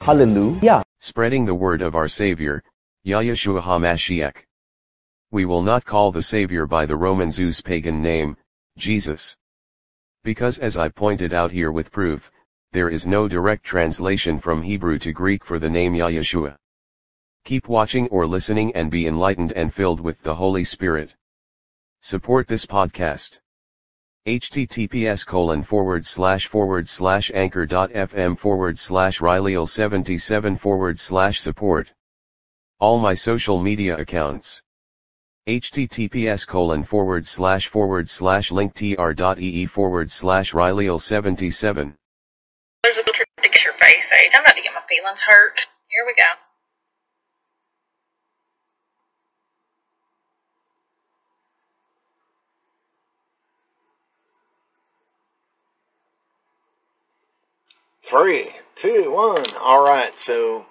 Hallelujah. Spreading the word of our Savior, Yahushua HaMashiach. We will not call the Savior by the Roman Zeus pagan name, Jesus. Because as I pointed out here with proof, there is no direct translation from Hebrew to Greek for the name Yahushua. Keep watching or listening and be enlightened and filled with the Holy Spirit. Support this podcast. https://anchor.fm/rileyil77/support. All my social media accounts. https://linktr.ee/rileyil77. Those are the to get your face age. I'm about to get my feelings hurt. Here we go. Three, two, one. All right, so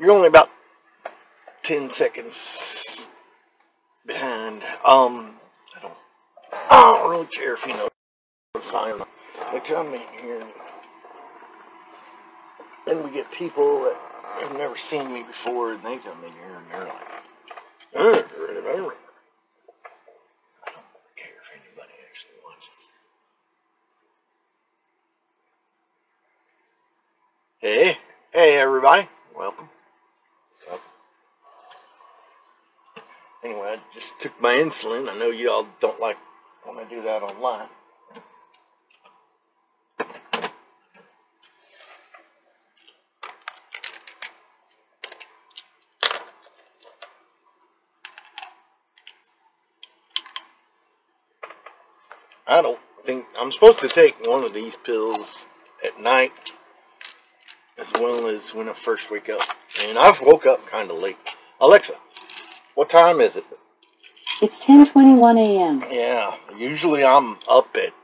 you're only about 10 seconds behind. I don't really care if you know. Fine, they come in here, and we get people that have never seen me before, and they come in here and they're like, "Oh, get rid of everything." Hey everybody, welcome. Anyway, I just took my insulin. I know y'all don't like when I do that online. I don't think, I'm supposed to take one of these pills at night, as well as when I first wake up. And I've woke up kind of late. Alexa, what time is it? It's 10:21 a.m. Yeah, usually I'm up at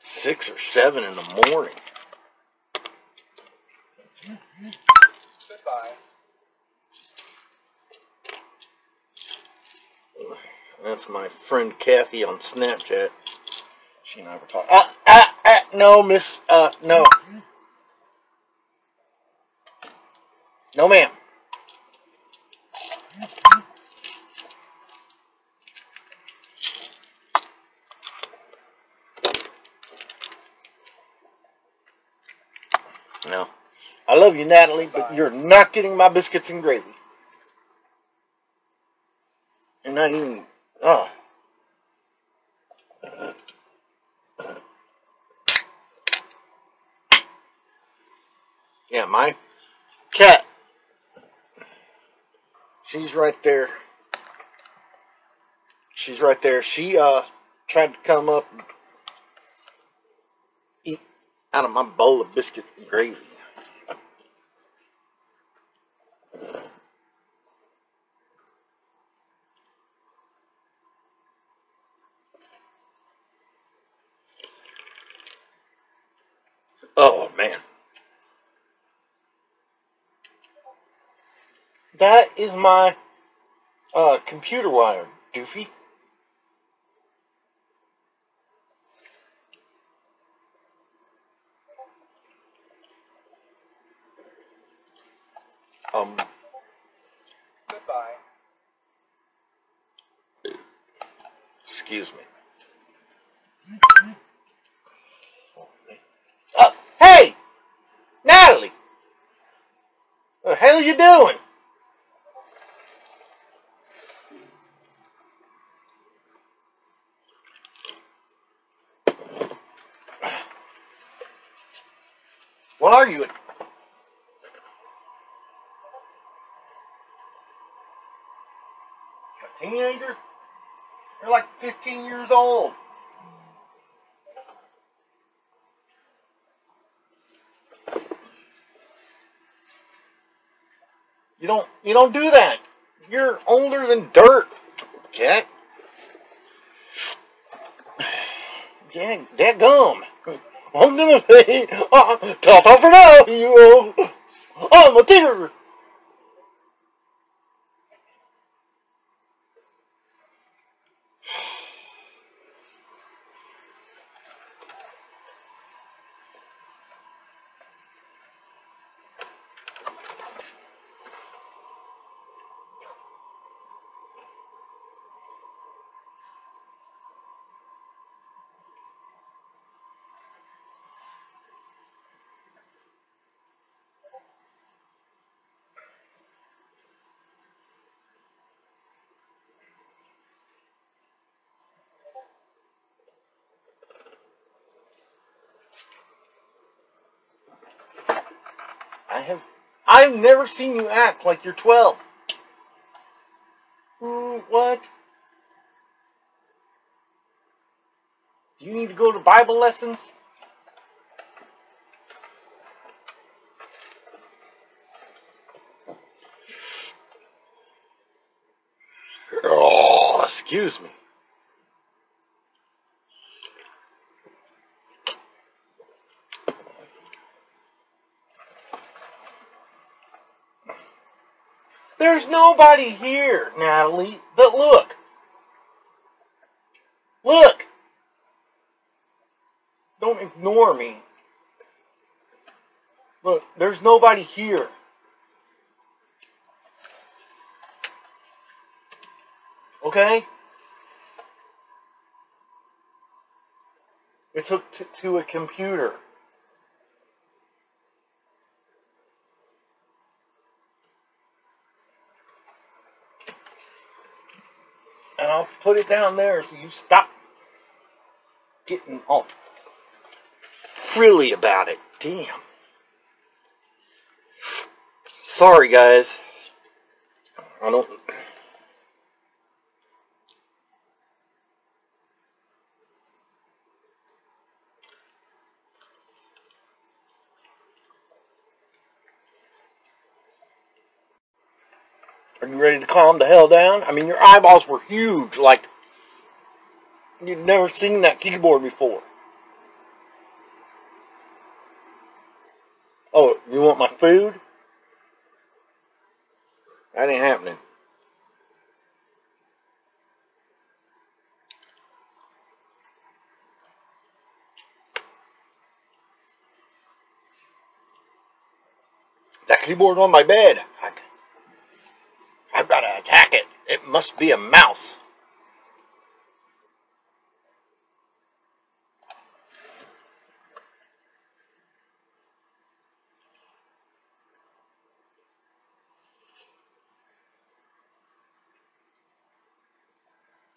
6 or 7 in the morning. Goodbye. That's my friend Kathy on Snapchat. She and I were talking. No. No, ma'am. No. I love you, Natalie, but you're not getting my biscuits and gravy. And not even, yeah, my cat, she's right there, she tried to come up and eat out of my bowl of biscuit and gravy. Oh, man. That is my computer wire, doofy. Excuse me. Hey! Natalie! What the hell are you doing? What are you? A teenager? You're like 15 years old. You don't do that. You're older than dirt. Jack. Jack gum. I'm gonna say, top off for now, you know. I'm a teenager. I've never seen you act like you're 12. What? Do you need to go to Bible lessons? Oh, excuse me. There's nobody here, Natalie, but look. Look. Don't ignore me. Look, there's nobody here. Okay? It's hooked to a computer. And I'll put it down there so you stop getting all frilly about it. Damn. Sorry, guys. I don't... Are you ready to calm the hell down? I mean, your eyeballs were huge, like you'd never seen that keyboard before. Oh, you want my food? That ain't happening. That keyboard's on my bed. I've got to attack it. It must be a mouse.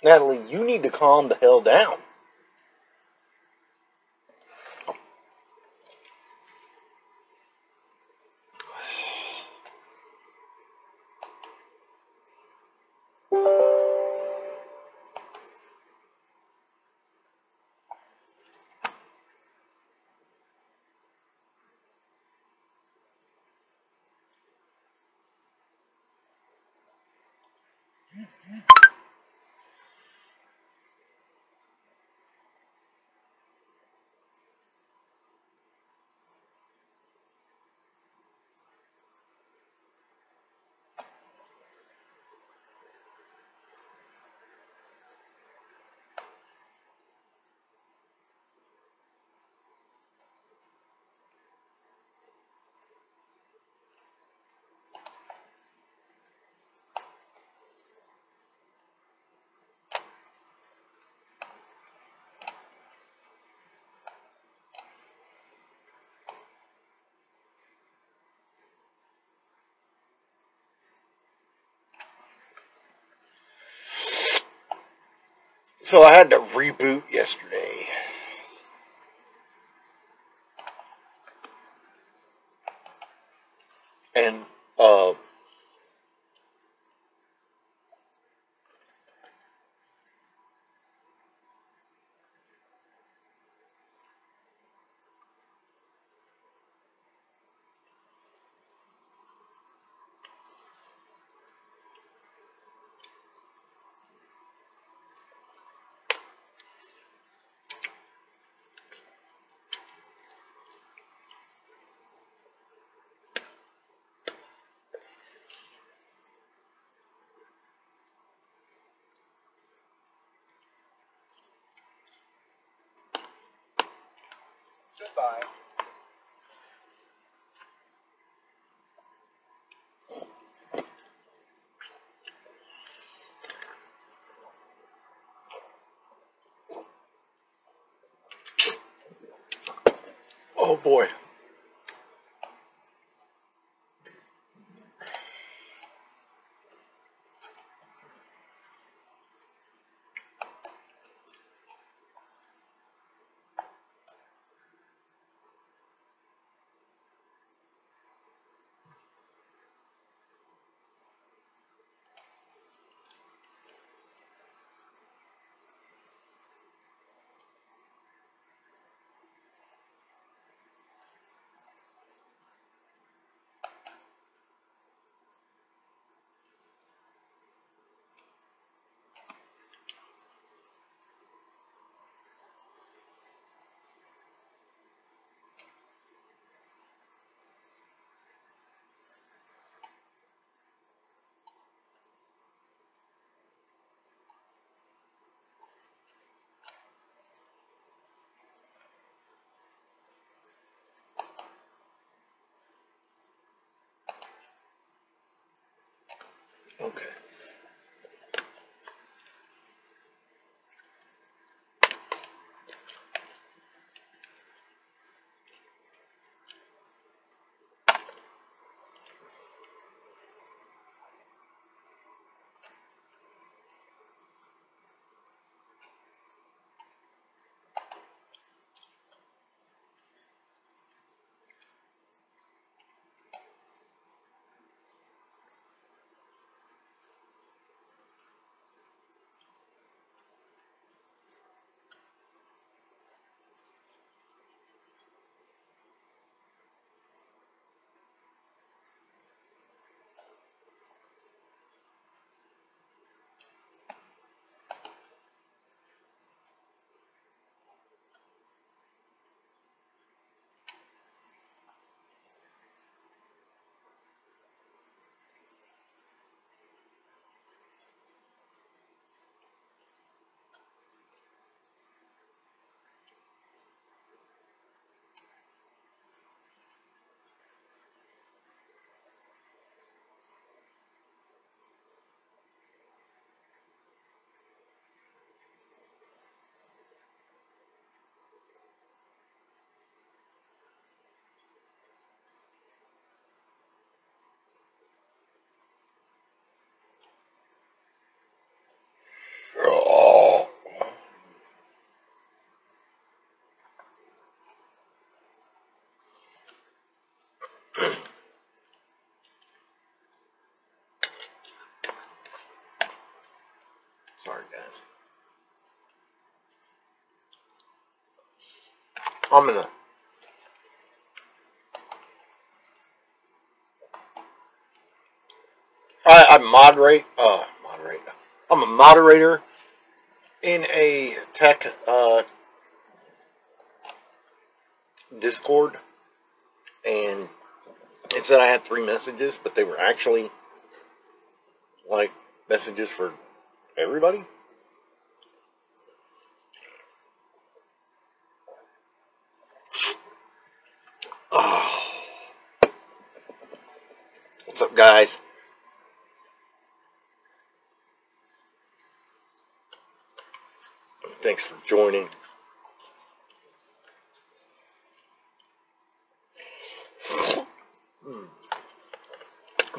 Natalie, you need to calm the hell down. So I had to reboot yesterday. And goodbye. Oh boy. Okay. Sorry, guys. I'm gonna I moderate. I'm a moderator in a tech Discord, and it said I had 3 messages, but they were actually like messages for everybody? Oh. What's up, guys? Thanks for joining.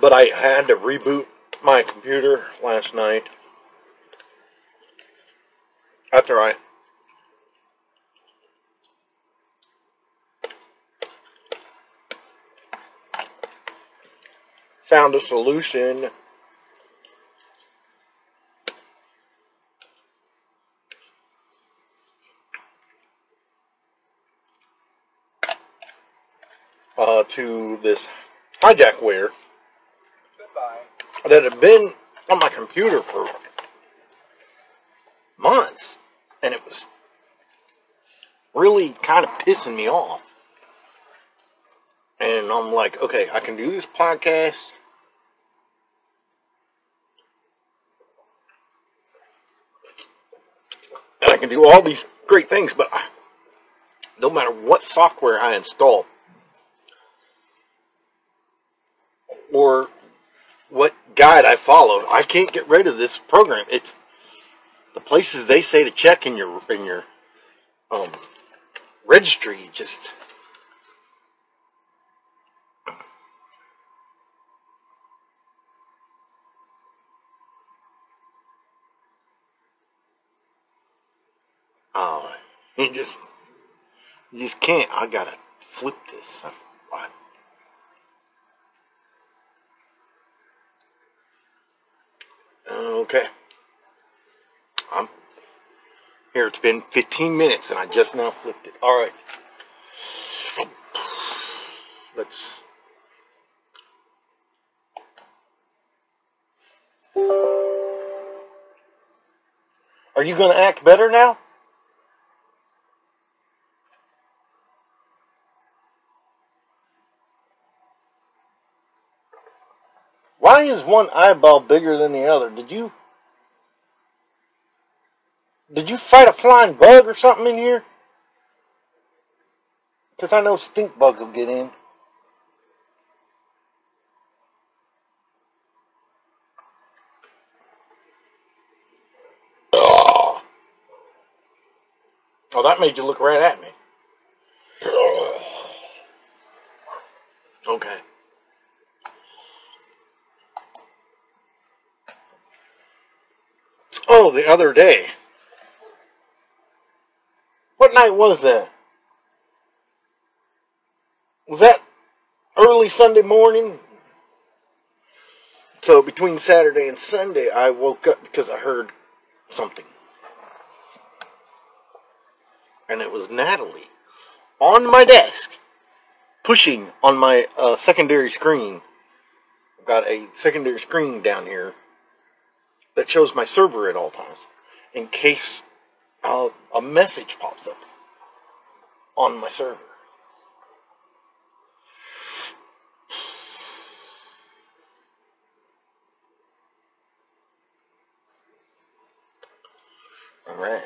But I had to reboot my computer last night. That's all right. Found a solution. To this hijackware that had been on my computer for months, and it was really kind of pissing me off. And I'm like, okay, I can do this podcast, and I can do all these great things, but no matter what software I install, or what guide I followed, I can't get rid of this program. It's the places they say to check in your registry. Just you just can't. I gotta flip this. I okay. I'm here. It's been 15 minutes and I just now flipped it. Alright. Let's. Are you going to act better now? Why is one eyeball bigger than the other? Did you fight a flying bug or something in here? Because I know stink bugs will get in. Oh, that made you look right at me. Okay. Oh, the other day. What night was that? Was that early Sunday morning? So between Saturday and Sunday, I woke up because I heard something. And it was Natalie on my desk, pushing on my secondary screen. I've got a secondary screen down here that shows my server at all times, in case a message pops up on my server. All right.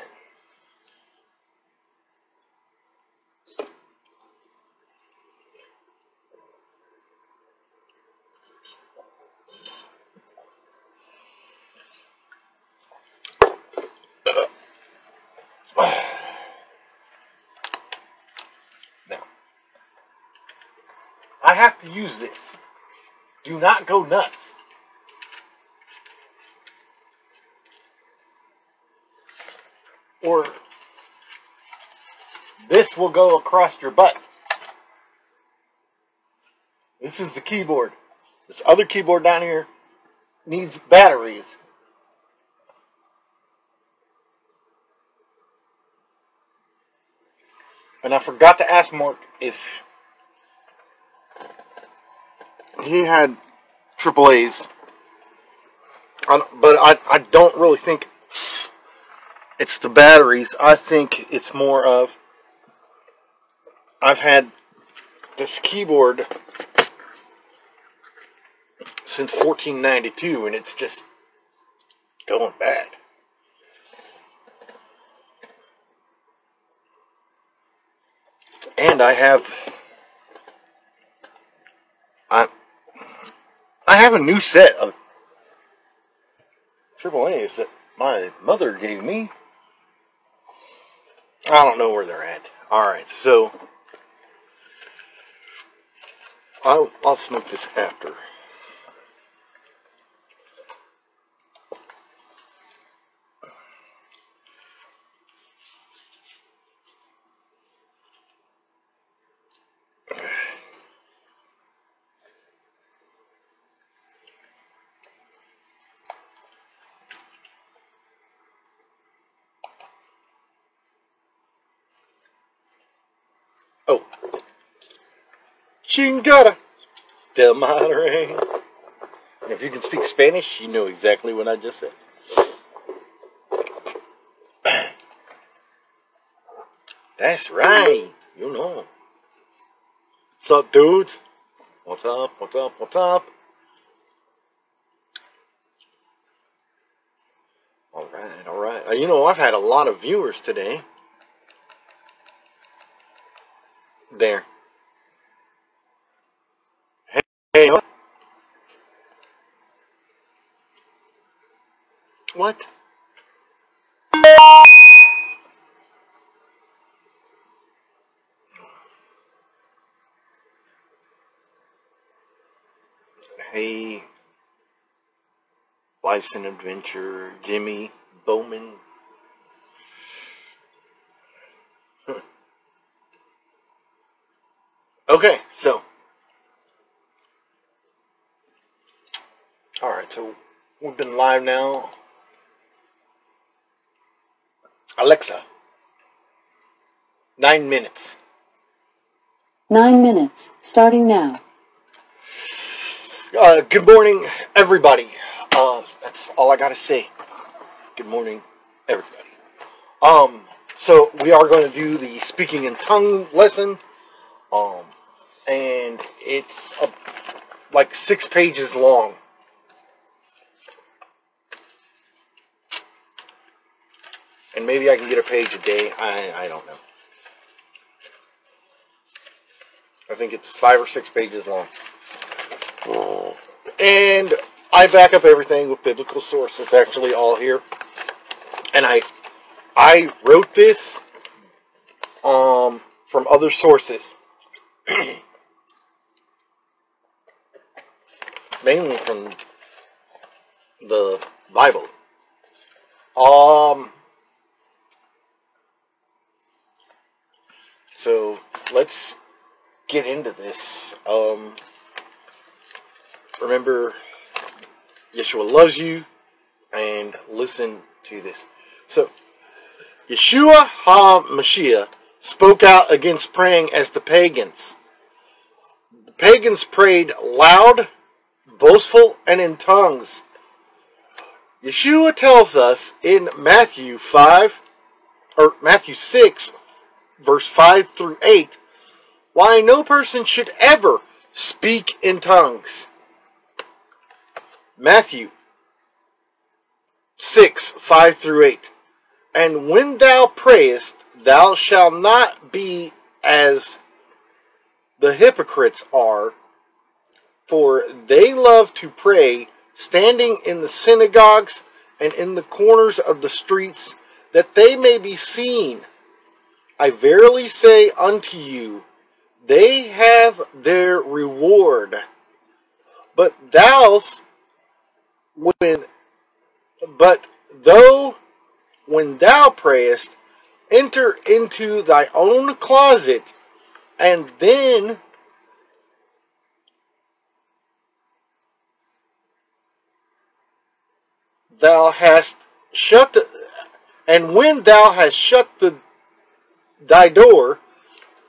I have to use this. Do not go nuts. Or this will go across your butt. This is the keyboard. This other keyboard down here needs batteries. And I forgot to ask Mark if he had AAAs, but I don't really think it's the batteries. I think it's more of, I've had this keyboard since 1492, and it's just going bad. And I have a new set of AAAs that my mother gave me. I don't know where they're at. Alright, so I'll smoke this after. chingada del Monterey. And if you can speak Spanish, you know exactly what I just said. That's right. You know. What's up, dudes? What's up? What's up? What's up? All right, all right. You know, I've had a lot of viewers today. There. Hey. What? Hey. Life's an Adventure, Jimmy Bowman. Okay, so. Alright, so we've been live now. Alexa. 9 minutes. 9 minutes, starting now. Good morning, everybody. That's all I gotta say. Good morning, everybody. So we are going to do the speaking in tongue lesson, and it's like 6 pages long. And maybe I can get a page a day. I don't know. I think it's 5 or 6 pages long. And I back up everything with biblical source. It's actually all here. And I wrote this from other sources. Mainly from the Bible. So let's get into this. Remember, Yeshua loves you, and listen to this. So, Yeshua HaMashiach spoke out against praying as the pagans. The pagans prayed loud, boastful, and in tongues. Yeshua tells us in Matthew 5, or Matthew 6, verse 5 through 8, why no person should ever speak in tongues. Matthew 6, 5 through 8. And when thou prayest, thou shalt not be as the hypocrites are, for they love to pray, standing in the synagogues and in the corners of the streets, that they may be seen. I verily say unto you, they have their reward. But when thou prayest, enter into thy own closet, and then when thou hast shut thy door,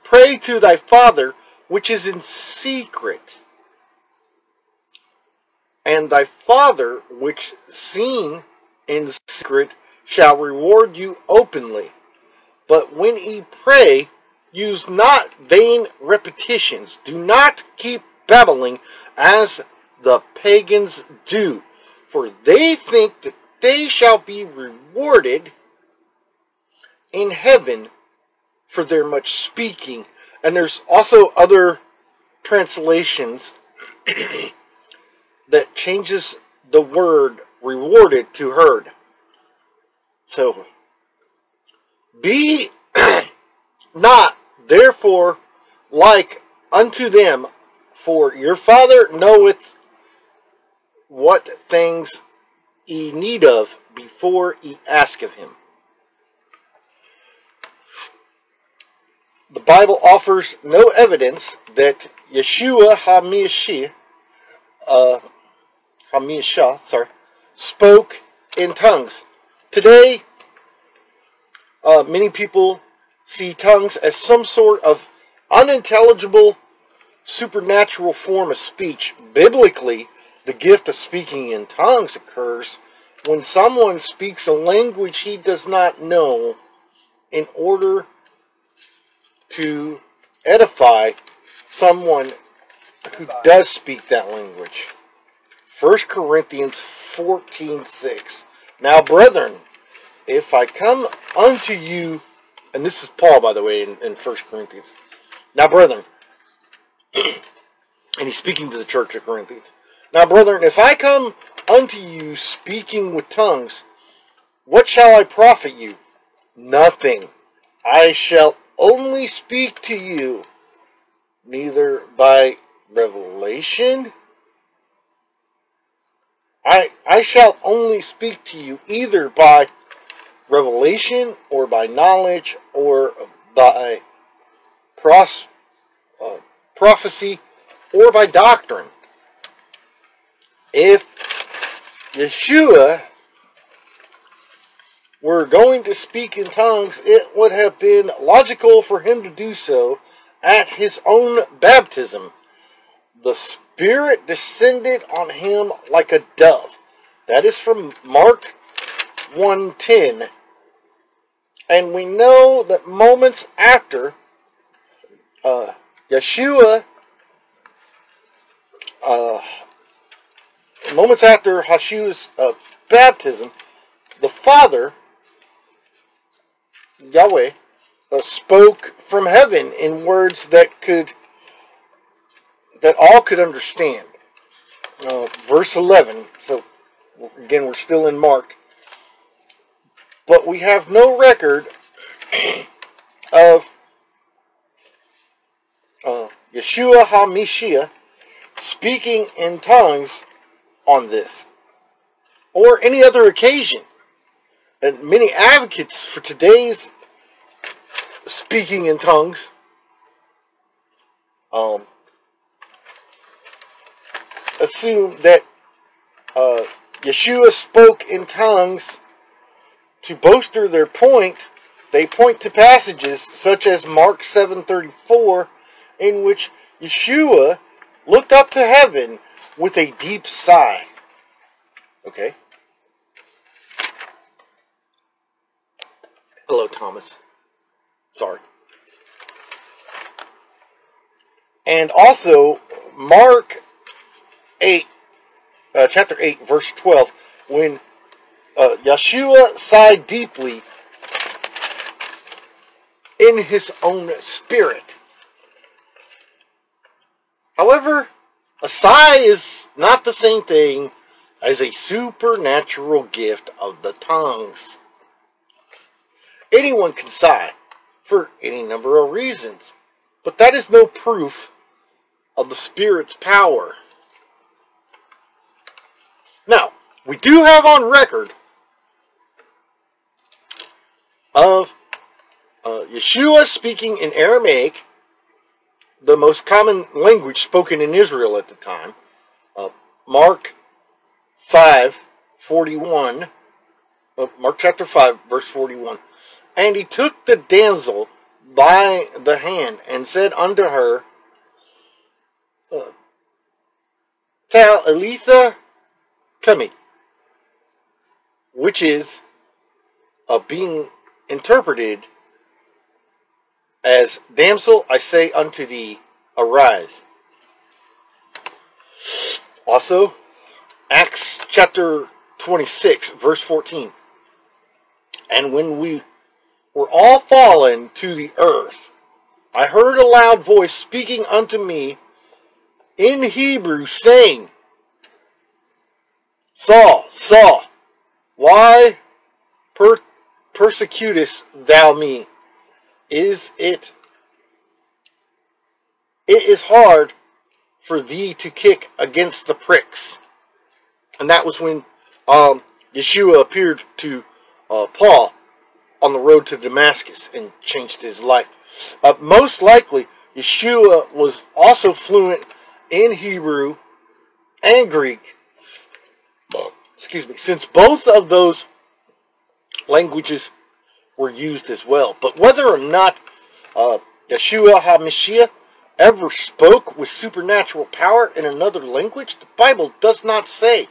pray to thy Father which is in secret. And thy Father, which seen in secret, shall reward you openly. But when ye pray, use not vain repetitions. Do not keep babbling as the pagans do, for they think that they shall be rewarded in heaven for their much speaking. And there's also other translations that changes the word rewarded to heard. So, be not therefore like unto them, for your Father knoweth what things ye need of before ye ask of him. The Bible offers no evidence that Yeshua HaMashiach spoke in tongues. Today, many people see tongues as some sort of unintelligible supernatural form of speech. Biblically, the gift of speaking in tongues occurs when someone speaks a language he does not know in order to edify someone who does speak that language. 1 Corinthians 14:6. Now, brethren, if I come unto you, and this is Paul, by the way, in 1 Corinthians. Now, brethren, and he's speaking to the church of Corinthians. Now, brethren, if I come unto you speaking with tongues, what shall I profit you? Nothing. I shall only speak to you, neither by revelation. I shall only speak to you either by revelation or by knowledge or by prophecy or by doctrine. If Yeshua were going to speak in tongues, it would have been logical for him to do so at his own baptism. The Spirit descended on him like a dove. That is from Mark 1:10. And we know that moments after Yeshua's baptism, the Father, Yahweh, spoke from heaven in words that all could understand. Verse 11. So, again, we're still in Mark. But we have no record of Yeshua HaMashiach speaking in tongues on this or any other occasion. And many advocates for today's speaking in tongues assume that Yeshua spoke in tongues to bolster their point. They point to passages such as Mark 7:34, in which Yeshua looked up to heaven with a deep sigh. Okay. Hello, Thomas. Sorry. And also, Mark 8, chapter 8, verse 12, when Yeshua sighed deeply in his own spirit. However, a sigh is not the same thing as a supernatural gift of the tongues. Anyone can sigh for any number of reasons, but that is no proof of the Spirit's power. Now, we do have on record of Yeshua speaking in Aramaic, the most common language spoken in Israel at the time. Mark 5:41, Mark chapter 5, verse 41. And he took the damsel by the hand and said unto her, Tell Elitha coumi, which is being interpreted as, damsel, I say unto thee, arise. Also, Acts chapter 26, verse 14. And when we were all fallen to the earth, I heard a loud voice speaking unto me in Hebrew, saying, Saul, Saul, why persecutest thou me? It is hard for thee to kick against the pricks. And that was when Yeshua appeared to Paul on the road to Damascus and changed his life. Most likely, Yeshua was also fluent in Hebrew and Greek. Excuse me, since both of those languages were used as well. But whether or not Yeshua HaMashiach ever spoke with supernatural power in another language? The Bible does not say.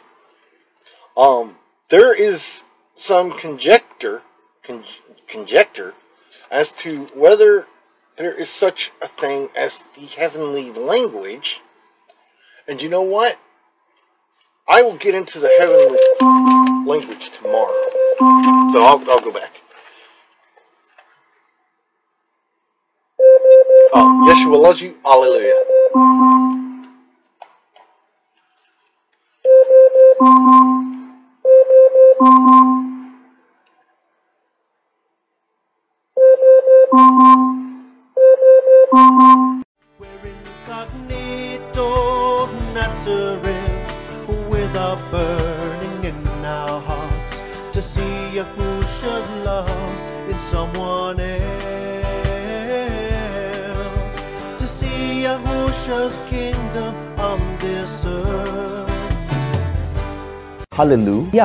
There is some conjecture as to whether there is such a thing as the heavenly language. And you know what? I will get into the heavenly language tomorrow. So I'll go back. Yeshua loves you. Hallelujah. We're incognito, natural, with our burning in our hearts to see Yahusha's love in someone else. Yahusha's kingdom on this earth. Hallelujah.